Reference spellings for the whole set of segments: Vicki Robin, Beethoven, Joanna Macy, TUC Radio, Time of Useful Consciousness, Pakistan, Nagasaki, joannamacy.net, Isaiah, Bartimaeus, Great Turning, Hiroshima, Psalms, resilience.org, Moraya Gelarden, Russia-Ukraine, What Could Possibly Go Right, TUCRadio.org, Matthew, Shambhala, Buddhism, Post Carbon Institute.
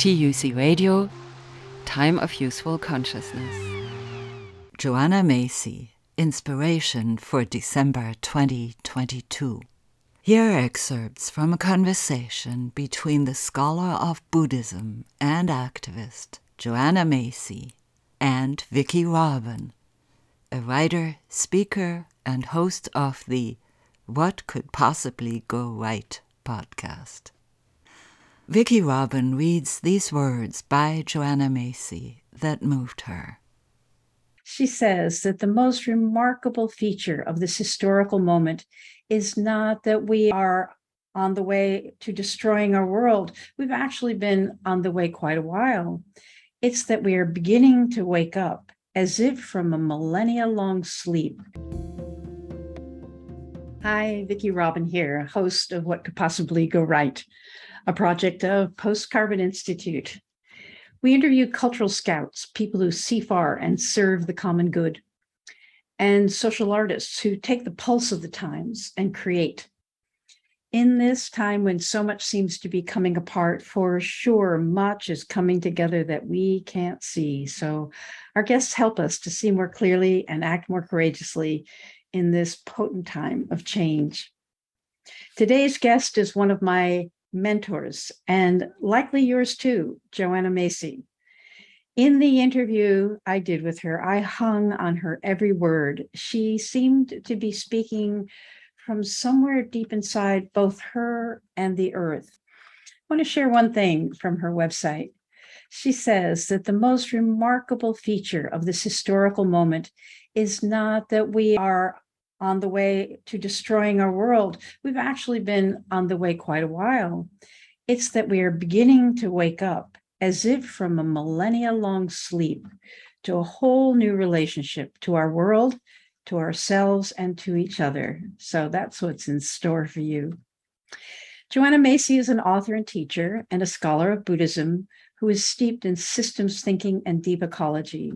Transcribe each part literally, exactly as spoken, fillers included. T U C Radio, Time of Useful Consciousness. Joanna Macy, Inspiration for December twenty twenty-two. Here are excerpts from a conversation between the scholar of Buddhism and activist Joanna Macy and Vicki Robin, a writer, speaker, and host of the What Could Possibly Go Right podcast. Vicki Robin reads these words by Joanna Macy that moved her. She says that the most remarkable feature of this historical moment is not that we are on the way to destroying our world. We've actually been on the way quite a while. It's that we are beginning to wake up as if from a millennia-long sleep. Hi, Vicki Robin here, host of What Could Possibly Go Right, a project of Post Carbon Institute. We interview cultural scouts, people who see far and serve the common good, and social artists who take the pulse of the times and create. In this time when so much seems to be coming apart, for sure, much is coming together that we can't see. So our guests help us to see more clearly and act more courageously in this potent time of change. Today's guest is one of my mentors, and likely yours too, Joanna Macy. In the interview I did with her, I hung on her every word. She seemed to be speaking from somewhere deep inside both her and the earth. I want to share one thing from her website. She says that the most remarkable feature of this historical moment is not that we are on the way to destroying our world. We've actually been on the way quite a while. It's that we are beginning to wake up as if from a millennia-long sleep to a whole new relationship to our world, to ourselves, and to each other. So that's what's in store for you. Joanna Macy is an author and teacher and a scholar of Buddhism who is steeped in systems thinking and deep ecology.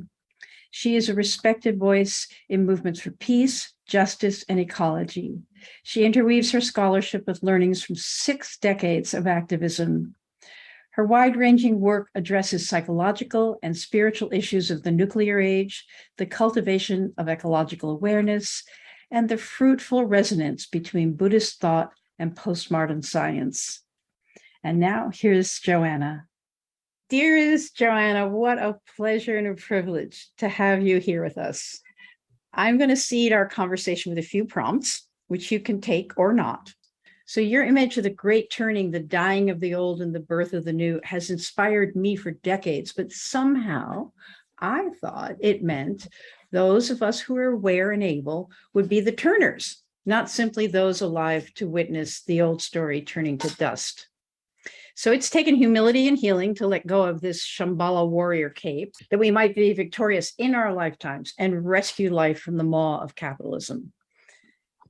She is a respected voice in movements for peace, justice, and ecology. She interweaves her scholarship with learnings from six decades of activism. Her wide-ranging work addresses psychological and spiritual issues of the nuclear age, the cultivation of ecological awareness, and the fruitful resonance between Buddhist thought and postmodern science. And now here's Joanna. Dearest Joanna, what a pleasure and a privilege to have you here with us. I'm going to seed our conversation with a few prompts, which you can take or not. So your image of the great turning, the dying of the old and the birth of the new has inspired me for decades, but somehow I thought it meant those of us who are aware and able would be the turners, not simply those alive to witness the old story turning to dust. So it's taken humility and healing to let go of this Shambhala warrior cape that we might be victorious in our lifetimes and rescue life from the maw of capitalism.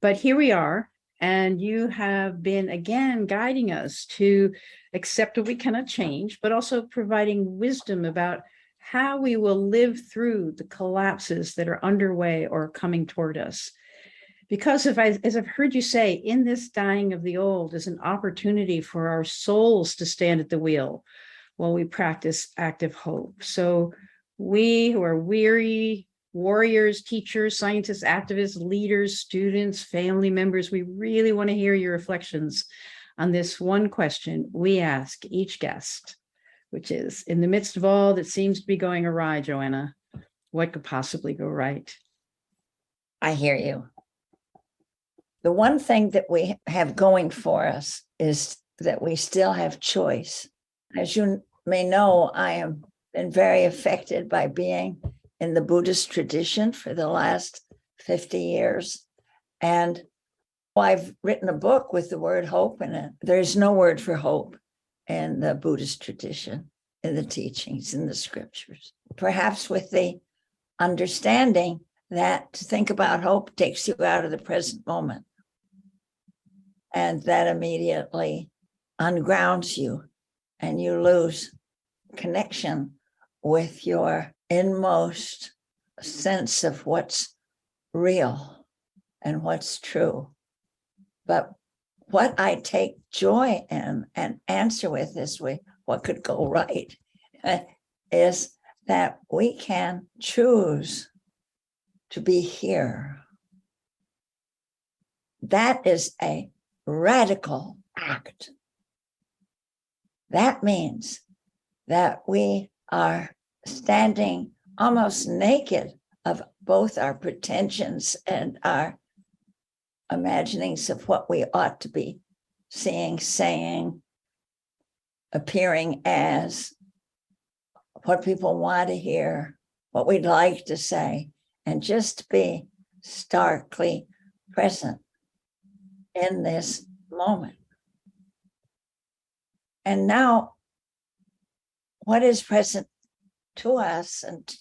But here we are, and you have been again guiding us to accept what we cannot change, but also providing wisdom about how we will live through the collapses that are underway or coming toward us. Because if I, as I've heard you say, in this dying of the old is an opportunity for our souls to stand at the wheel while we practice active hope. So we who are weary, warriors, teachers, scientists, activists, leaders, students, family members, we really want to hear your reflections on this one question we ask each guest, which is, in the midst of all that seems to be going awry, Joanna, what could possibly go right? I hear you. The one thing that we have going for us is that we still have choice. As you may know, I have been very affected by being in the Buddhist tradition for the last fifty years. And I've written a book with the word hope in it. There is no word for hope in the Buddhist tradition, in the teachings, in the scriptures. Perhaps with the understanding that to think about hope takes you out of the present moment. And that immediately ungrounds you, and you lose connection with your inmost sense of what's real and what's true. But what I take joy in and answer with is, we what could go right, uh, is that we can choose to be here. That is a radical act. That means that we are standing almost naked of both our pretensions and our imaginings of what we ought to be seeing, saying, appearing as, what people want to hear, what we'd like to say, and just be starkly present in this moment. And now, what is present to us and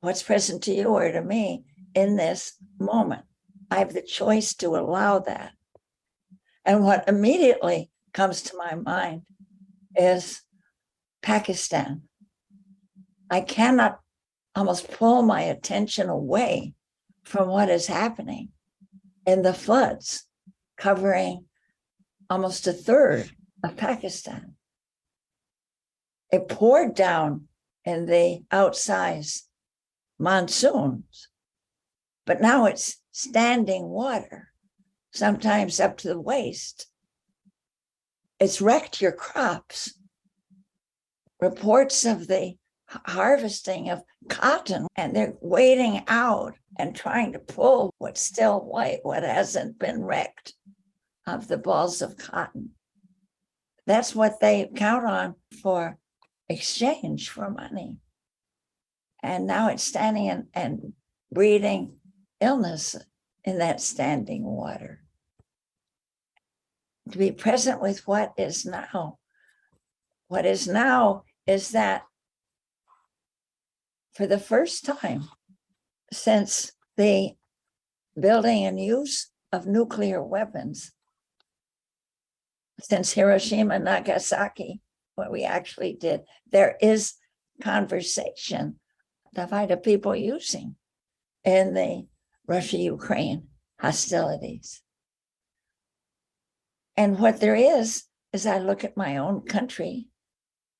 what's present to you or to me in this moment? I have the choice to allow that. And what immediately comes to my mind is Pakistan. I cannot almost pull my attention away from what is happening in the floods covering almost a third of Pakistan. It poured down in the outsized monsoons, but now it's standing water, sometimes up to the waist. It's wrecked your crops. Reports of the harvesting of cotton, and they're wading out and trying to pull what's still white, what hasn't been wrecked of the balls of cotton. That's what they count on for exchange for money. And now it's standing in, and breeding illness in that standing water. To be present with what is now. What is now is that for the first time since the building and use of nuclear weapons, since Hiroshima and Nagasaki, what we actually did, there is conversation divided people using in the Russia-Ukraine hostilities. And what there is, as I look at my own country,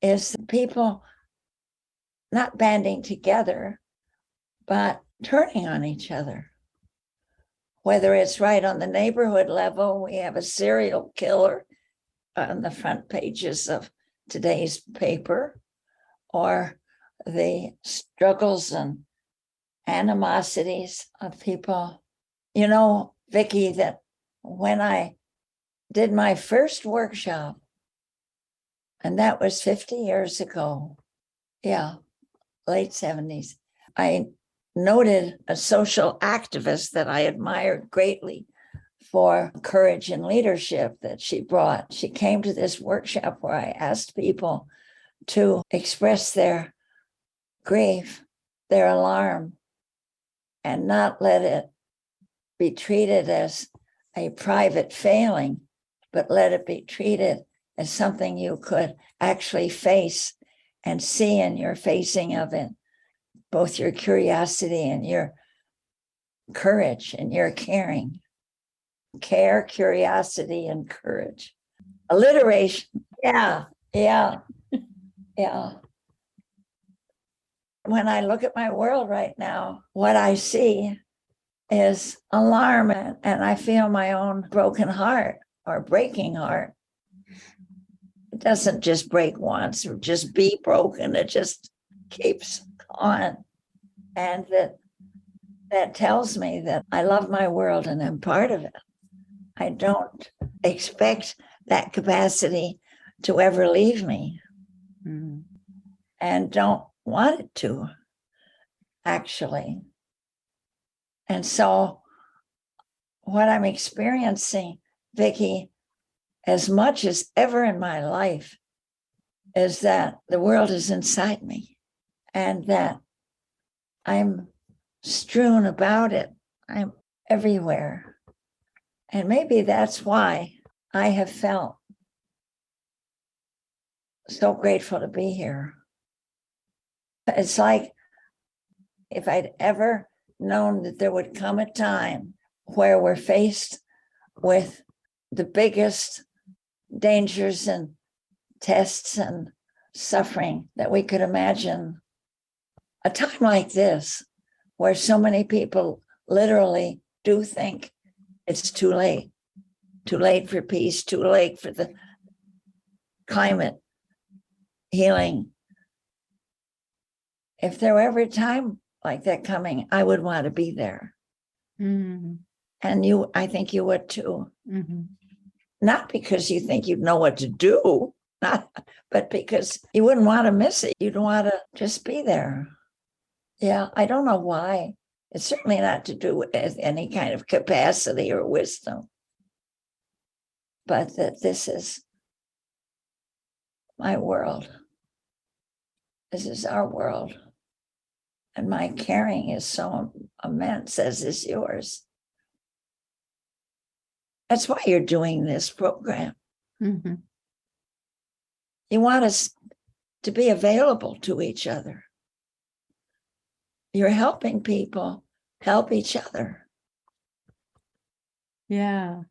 is people not banding together, but turning on each other. Whether it's right on the neighborhood level, we have a serial killer on the front pages of today's paper, or the struggles and animosities of people. You know, Vicki, that when I did my first workshop, and that was fifty years ago, yeah, late seventies, I noted a social activist that I admired greatly for courage and leadership that she brought. She came to this workshop where I asked people to express their grief, their alarm, and not let it be treated as a private failing, but let it be treated as something you could actually face and see in your facing of it, both your curiosity and your courage and your caring. Care, curiosity, and courage. Alliteration. Yeah, yeah, yeah. When I look at my world right now, what I see is alarm, and I feel my own broken heart or breaking heart. It doesn't just break once or just be broken. It just keeps on. And that that tells me that I love my world and I'm part of it. I don't expect that capacity to ever leave me, mm-hmm. and don't want it to, actually. And so what I'm experiencing, Vicki, as much as ever in my life, is that the world is inside me and that I'm strewn about it. I'm everywhere. And maybe that's why I have felt so grateful to be here. It's like if I'd ever known that there would come a time where we're faced with the biggest dangers and tests and suffering that we could imagine. A time like this, where so many people literally do think it's too late, too late for peace, too late for the climate healing. If there were ever a time like that coming, I would want to be there. Mm-hmm. And you, I think you would too. Mm-hmm. Not because you think you'd know what to do, not, but because you wouldn't want to miss it. You'd want to just be there. Yeah, I don't know why. It's certainly not to do with any kind of capacity or wisdom. But that this is my world. This is our world. And my caring is so immense, as is yours. That's why you're doing this program. Mm-hmm. You want us to be available to each other. You're helping people help each other. Yeah.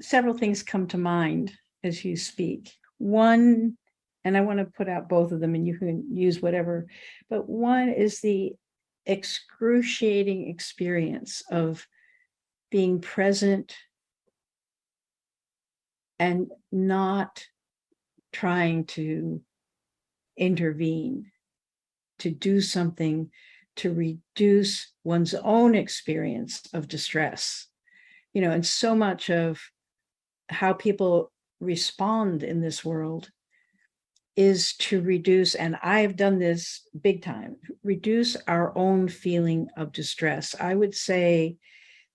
Several things come to mind as you speak. One, and I want to put out both of them and you can use whatever, but one is the excruciating experience of being present and not trying to intervene, to do something to reduce one's own experience of distress. You know, and so much of how people respond in this world is to reduce, and I've done this big time, reduce our own feeling of distress. I would say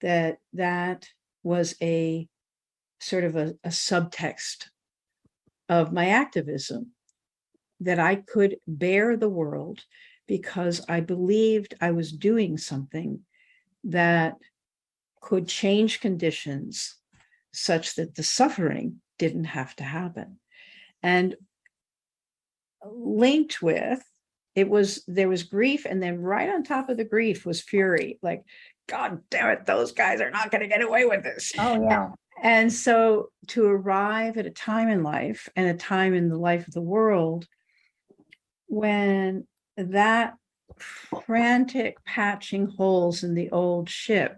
that that was a sort of a, a subtext of my activism, that I could bear the world because I believed I was doing something that could change conditions such that the suffering didn't have to happen. And linked with it was, there was grief, and then right on top of the grief was fury, like, God damn it, those guys are not going to get away with this. Oh yeah. And so to arrive at a time in life and a time in the life of the world when that frantic patching holes in the old ship,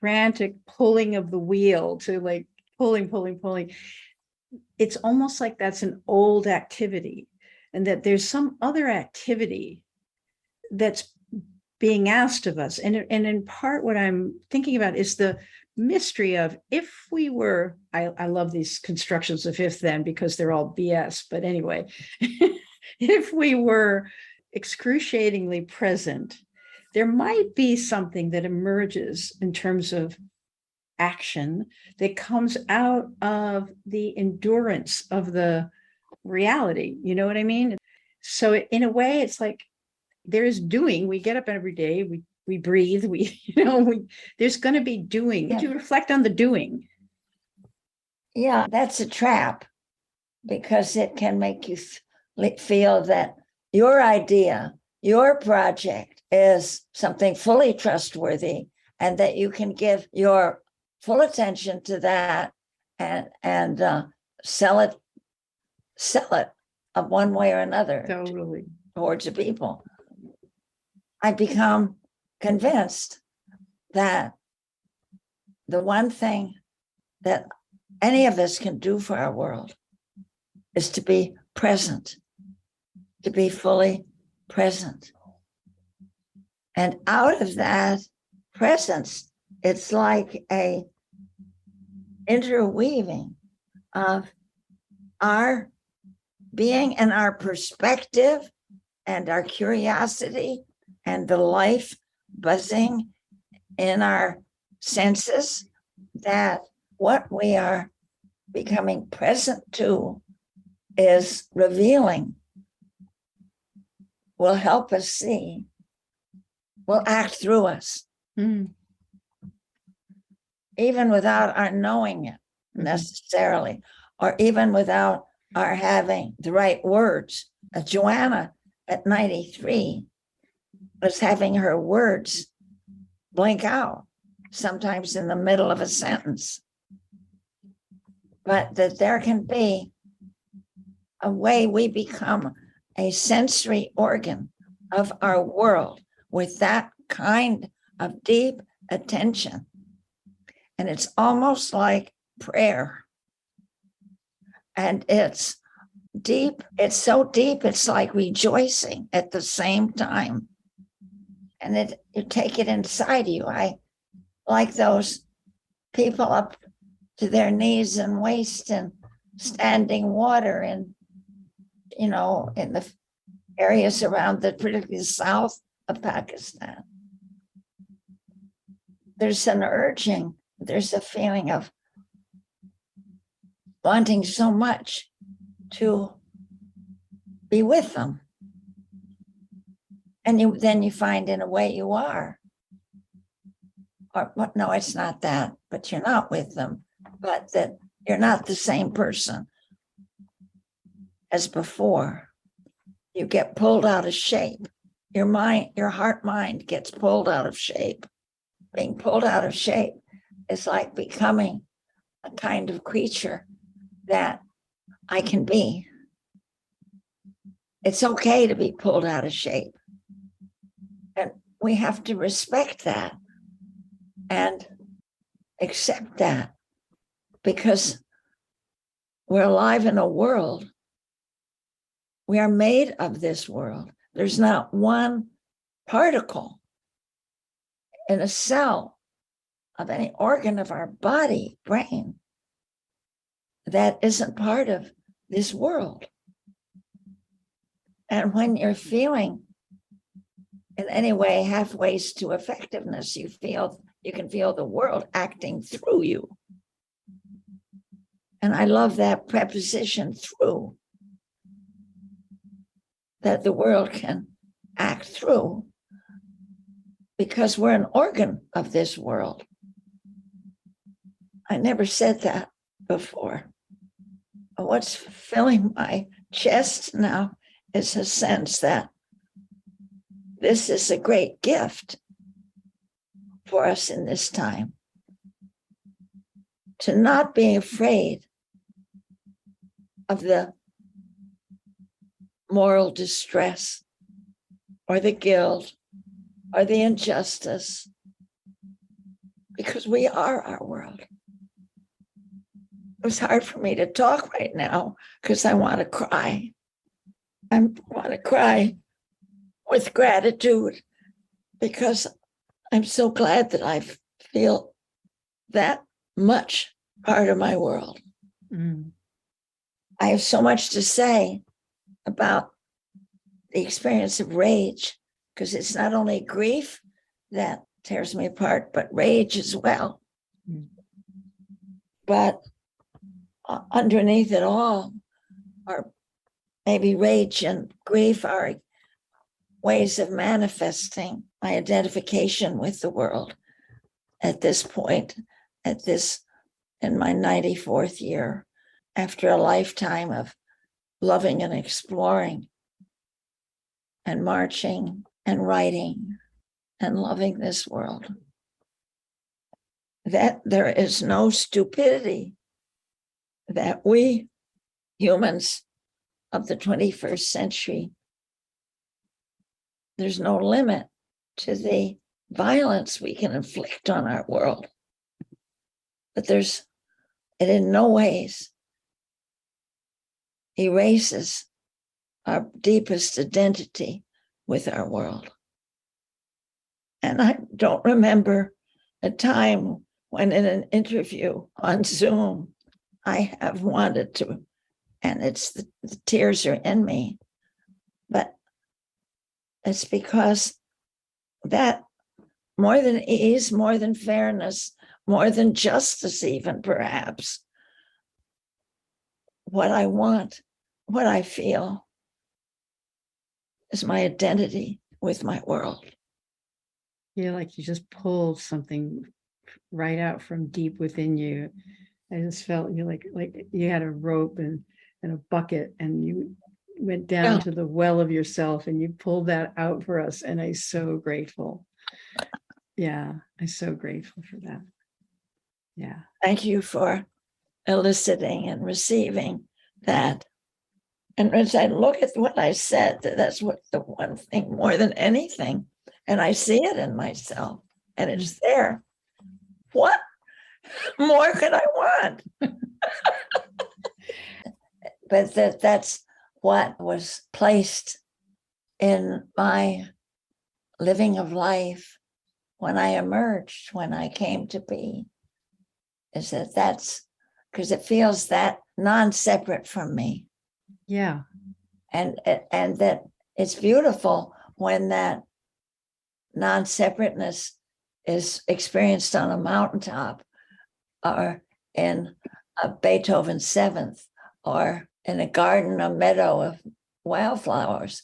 frantic pulling of the wheel to like pulling, pulling, pulling. It's almost like that's an old activity, and that there's some other activity that's being asked of us. And, and in part, what I'm thinking about is the mystery of if we were, I, I love these constructions of if then because they're all B S, but anyway, if we were excruciatingly present, there might be something that emerges in terms of action that comes out of the endurance of the reality. You know what I mean? So it, in a way, it's like there is doing. We get up every day, we we breathe, we, you know, we, there's going to be doing. Yeah. To reflect on the doing. Yeah, that's a trap because it can make you f- feel that your idea, your project is something fully trustworthy and that you can give your full attention to that and and uh, sell it, sell it of one way or another. Totally. Towards the people. I become convinced that the one thing that any of us can do for our world is to be present, to be fully present. And out of that presence, it's like a interweaving of our being and our perspective and our curiosity and the life buzzing in our senses, that what we are becoming present to is revealing, will help us see, will act through us, mm. even without our knowing it necessarily, or even without our having the right words. Uh, Joanna at ninety-three was having her words blink out, sometimes in the middle of a sentence. But that there can be a way we become a sensory organ of our world with that kind of deep attention. And it's almost like prayer. And it's deep. It's so deep, it's like rejoicing at the same time. And it, you take it inside you. I like those people up to their knees and waist in standing water in, you know, in the areas around the, particularly south of Pakistan. There's an urging. There's a feeling of wanting so much to be with them. And you, then you find in a way you are. Or, what? No, it's not that, but you're not with them, but that you're not the same person as before. You get pulled out of shape. Your mind, your heart mind gets pulled out of shape. Being pulled out of shape is like becoming a kind of creature that I can be. It's okay to be pulled out of shape. And we have to respect that and accept that, because we're alive in a world. We are made of this world. There's not one particle in a cell of any organ of our body, brain, that isn't part of this world. And when you're feeling in any way halfway to effectiveness, you feel you can feel the world acting through you. And I love that preposition, through, that the world can act through, because we're an organ of this world. I never said that before. What's filling my chest now is a sense that this is a great gift for us in this time, to not be afraid of the moral distress or the guilt or the injustice, because we are our world. It was hard for me to talk right now because I want to cry. I want to cry with gratitude, because I'm so glad that I feel that much part of my world. Mm. I have so much to say about the experience of rage, because it's not only grief that tears me apart, but rage as well. Mm. But underneath it all, or maybe rage and grief are ways of manifesting my identification with the world at this point, at this, in my ninety-fourth year, after a lifetime of loving and exploring and marching and writing and loving this world. That there is no stupidity that we humans of the twenty-first century, there's no limit to the violence we can inflict on our world. But there's, it in no ways erases our deepest identity with our world. And I don't remember a time when in an interview on Zoom, I have wanted to, and it's the, the tears are in me, but it's because that more than ease, more than fairness, more than justice even perhaps, what I want, what I feel is my identity with my world. You're like you just pulled something right out from deep within you. I just felt you like like you had a rope and, and a bucket, and you went down yeah. to the well of yourself, and you pulled that out for us. And I'm so grateful. Yeah, I'm so grateful for that. Yeah. Thank you for eliciting and receiving that. And as I look at what I said, that's what the one thing more than anything. And I see it in myself and it's there. What more could I want? But that that's what was placed in my living of life when I emerged, when I came to be, is that that's because it feels that non-separate from me. Yeah. And and that it's beautiful when that non-separateness is experienced on a mountaintop or in a Beethoven seventh or in a garden, a meadow of wildflowers,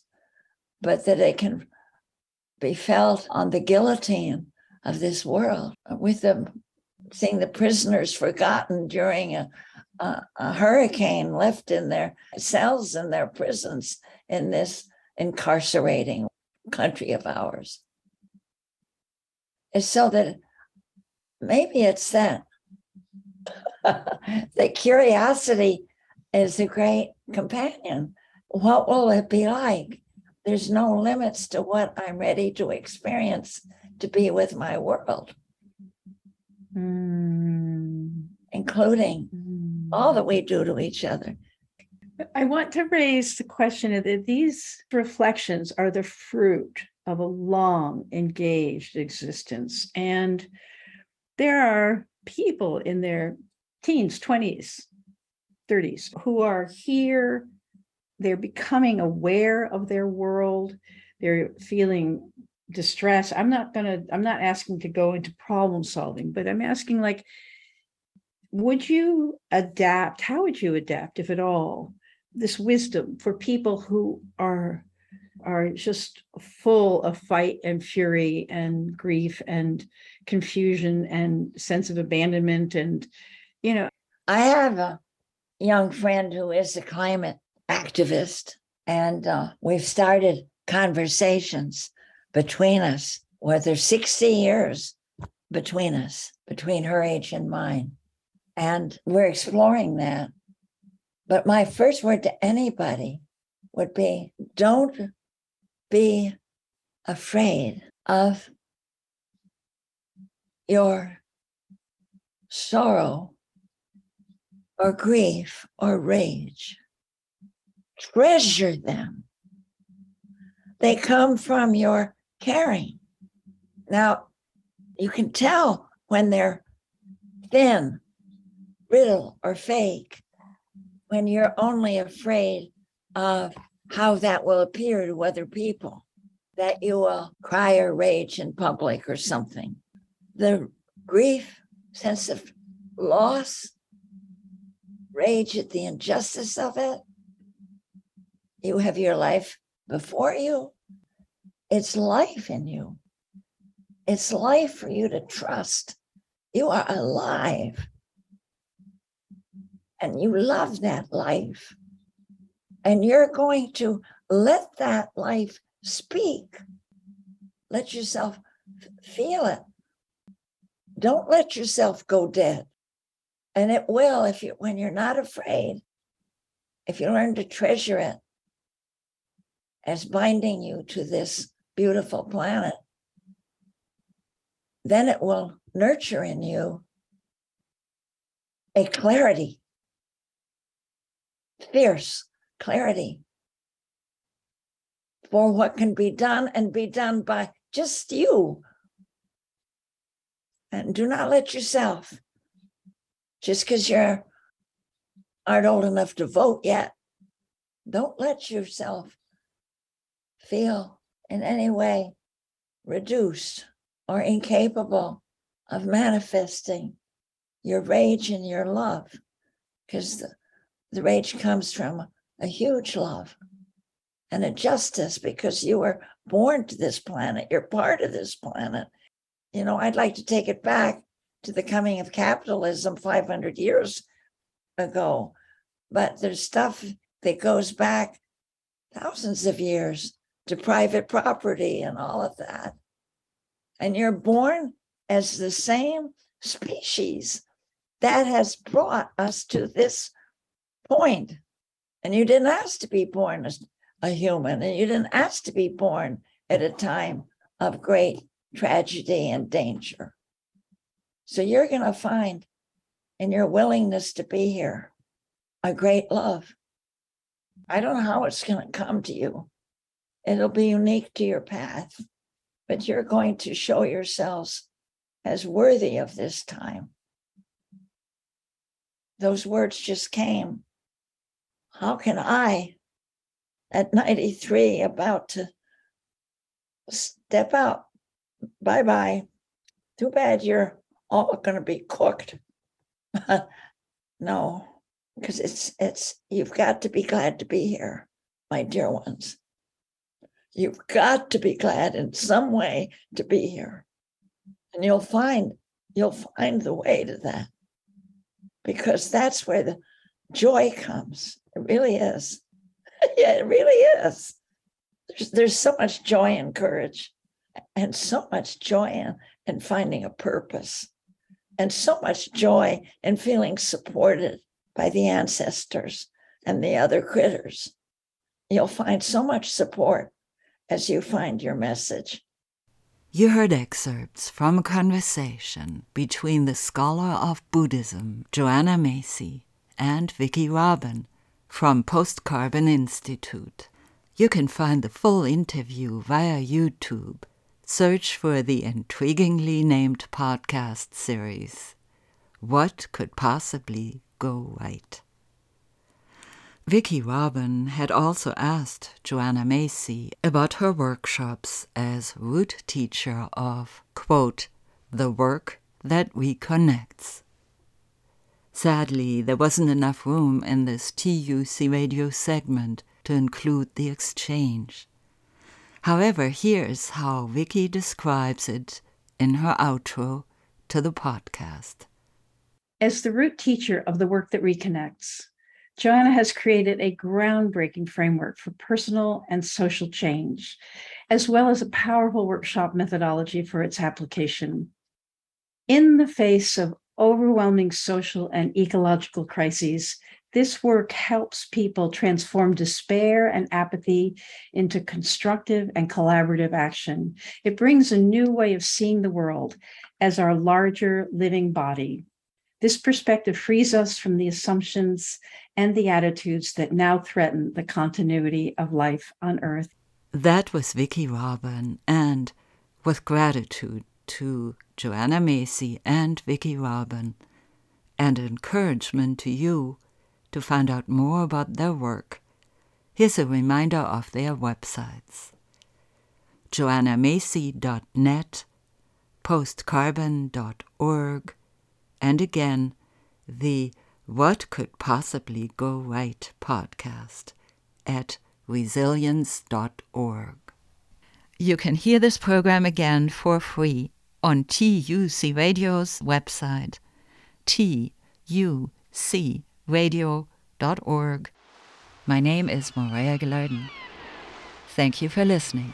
but that it can be felt on the guillotine of this world with them seeing the prisoners forgotten during a, a, a hurricane left in their cells and their prisons in this incarcerating country of ours. And so that maybe it's that the curiosity is a great companion. What will it be like? There's no limits to what I'm ready to experience to be with my world, mm. including mm. all that we do to each other. I want to raise the question that these reflections are the fruit of a long engaged existence. And there are people in their teens, twenties, thirties who are here. They're becoming aware of their world. They're feeling distress. I'm not going to, I'm not asking to go into problem solving, but I'm asking, like, would you adapt? How would you adapt, if at all, this wisdom for people who are, are just full of fight and fury and grief and confusion and sense of abandonment? And, you know, I have a young friend who is a climate activist, and uh, we've started conversations between us where there's sixty years between us, between her age and mine, and we're exploring that. But my first word to anybody would be, don't be afraid of your sorrow or grief or rage. Treasure them. They come from your caring. Now, you can tell when they're thin, brittle, or fake, when you're only afraid of how that will appear to other people, that you will cry or rage in public or something. The grief, sense of loss, rage at the injustice of it. You have your life before you. It's life in you. It's life for you to trust. You are alive. And you love that life. And you're going to let that life speak. Let yourself feel it. Don't let yourself go dead. And it will if you, when you're not afraid, if you learn to treasure it as binding you to this beautiful planet, then it will nurture in you a clarity, fierce clarity for what can be done and be done by just you. And do not let yourself, just because you aren't old enough to vote yet, don't let yourself feel in any way reduced or incapable of manifesting your rage and your love, because the, the rage comes from a huge love and a justice, because you were born to this planet. You're part of this planet. You know, I'd like to take it back to the coming of capitalism five hundred years ago, but there's stuff that goes back thousands of years to private property and all of that. And you're born as the same species that has brought us to this point And you didn't ask to be born as a human, and you didn't ask to be born at a time of great tragedy and danger. So you're going to find in your willingness to be here a great love. I don't know how it's going to come to you. It'll be unique to your path, but you're going to show yourselves as worthy of this time. Those words just came. How can I, at ninety-three, about to step out? Bye-bye. Too bad you're all going to be cooked. No, because it's it's you've got to be glad to be here, my dear ones. You've got to be glad in some way to be here. And you'll find you'll find the way to that, because that's where the joy comes. It really is. Yeah, it really is. There's, there's so much joy and courage, and so much joy in, in finding a purpose, and so much joy in feeling supported by the ancestors and the other critters. You'll find so much support as you find your message. You heard excerpts from a conversation between the scholar of Buddhism, Joanna Macy, and Vicki Robin, from Post Carbon Institute. You can find the full interview via YouTube. Search for the intriguingly named podcast series, What Could Possibly Go Right? Vicki Robin had also asked Joanna Macy about her workshops as root teacher of, quote, the work that reconnects. Sadly, there wasn't enough room in this T U C radio segment to include the exchange. However, here's how Vicki describes it in her outro to the podcast. As the root teacher of the work that reconnects, Joanna has created a groundbreaking framework for personal and social change, as well as a powerful workshop methodology for its application. In the face of overwhelming social and ecological crises, this work helps people transform despair and apathy into constructive and collaborative action. It brings a new way of seeing the world as our larger living body. This perspective frees us from the assumptions and the attitudes that now threaten the continuity of life on Earth. That was Vicki Robin, and with gratitude to Joanna Macy and Vicki Robin, and encouragement to you to find out more about their work, here's a reminder of their websites: joanna macy dot net, postcarbon dot org, and again, the What Could Possibly Go Right podcast at resilience dot org. You can hear this program again for free on T U C Radio's website, T U C radio dot org. My name is Moraya Gelarden. Thank you for listening.